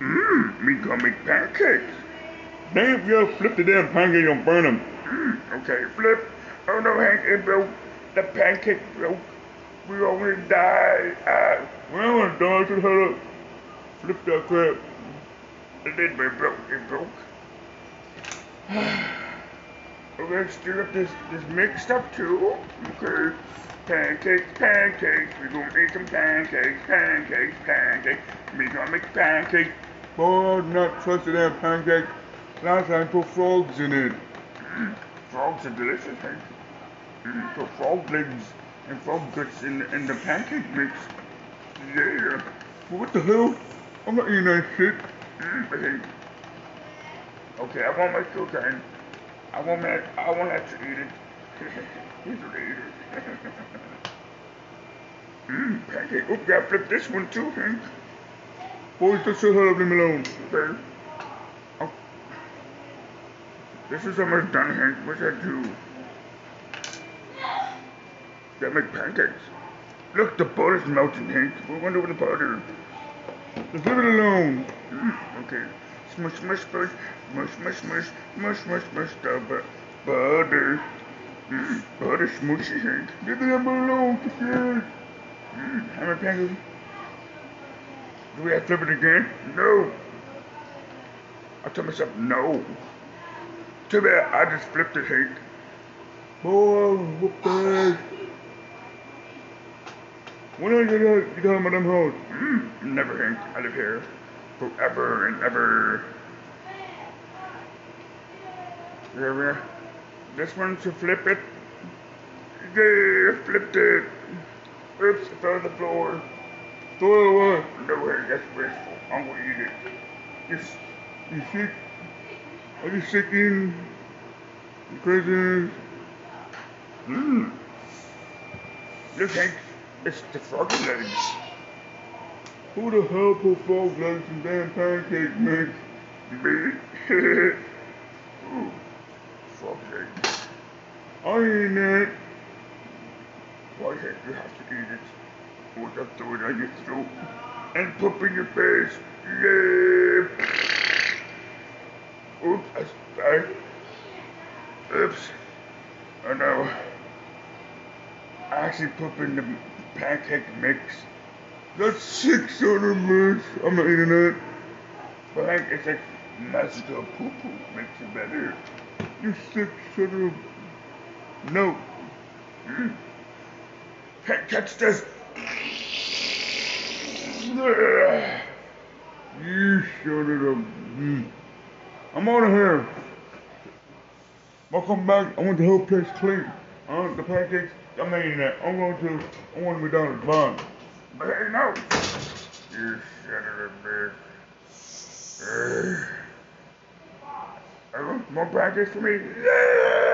Me gonna make pancakes. Damn, yo, flip the damn pancake, you're gonna burn them. Okay, flip. Oh no, Hank, it broke. The pancake broke. We all gonna die. We all gonna die, shut the hell up. Flip that crap. The lid broke. It broke. Okay, stir up this mixed stuff too. Okay. Pancakes, we gonna make some pancakes. We gonna make pancakes. Oh, not trusted that pancake. Last time I put frogs in it. Frogs are delicious, Hank. Put frog legs and frog guts in the pancake mix. Yeah. What the hell? I'm not eating that shit. Okay, I want my cocaine. I won't have to eat it. He's a lady. Pancake. Oh, gotta flip this one too, Hank. Boys, just shut her up, leave me alone. Okay. Oh. This is almost done, Hank. What should I do? Gotta make pancakes. Look, the butter's melting, Hank. We're going over the butter. Just leave it alone. Okay. Smush, the butter. Butter smooshy, Hank. Leave it alone, Hank. How many pancakes? Do we have to flip it again? No. I told myself no. Too bad I just flipped it, Hank. Boy, whoop the heck. When are you gonna get out of my house? Never, Hank. I live here. Forever and ever. There we are. This one to flip it. Yeah, I flipped it. Oops, it fell on the floor. Throw it away. No way, that's wasteful. I'm gonna eat it. You sick? Are you sick in? You crazy? Look, Hank, it's the frog legs. Who the hell put frog legs in damn pancake mix? Me? Ooh. Frog legs. I ain't it. Why, Hank, you have to eat it. Or just throw it on your throat and poop in your face. Yeah. Oops, I spied. Oops. Oh no. I actually poop in the pancake mix. That's 600 minutes. I'm not eating it. But Hank, it's like magical poo poo makes it better. You 600. No. Hank, catch this. You shut it up. I'm out of here. Welcome back. I want the whole place clean. I want the pancakes. I'm not eating that. I want McDonald's. Bye. But hey, no. You shut it up, bitch. More pancakes for me? Yeah.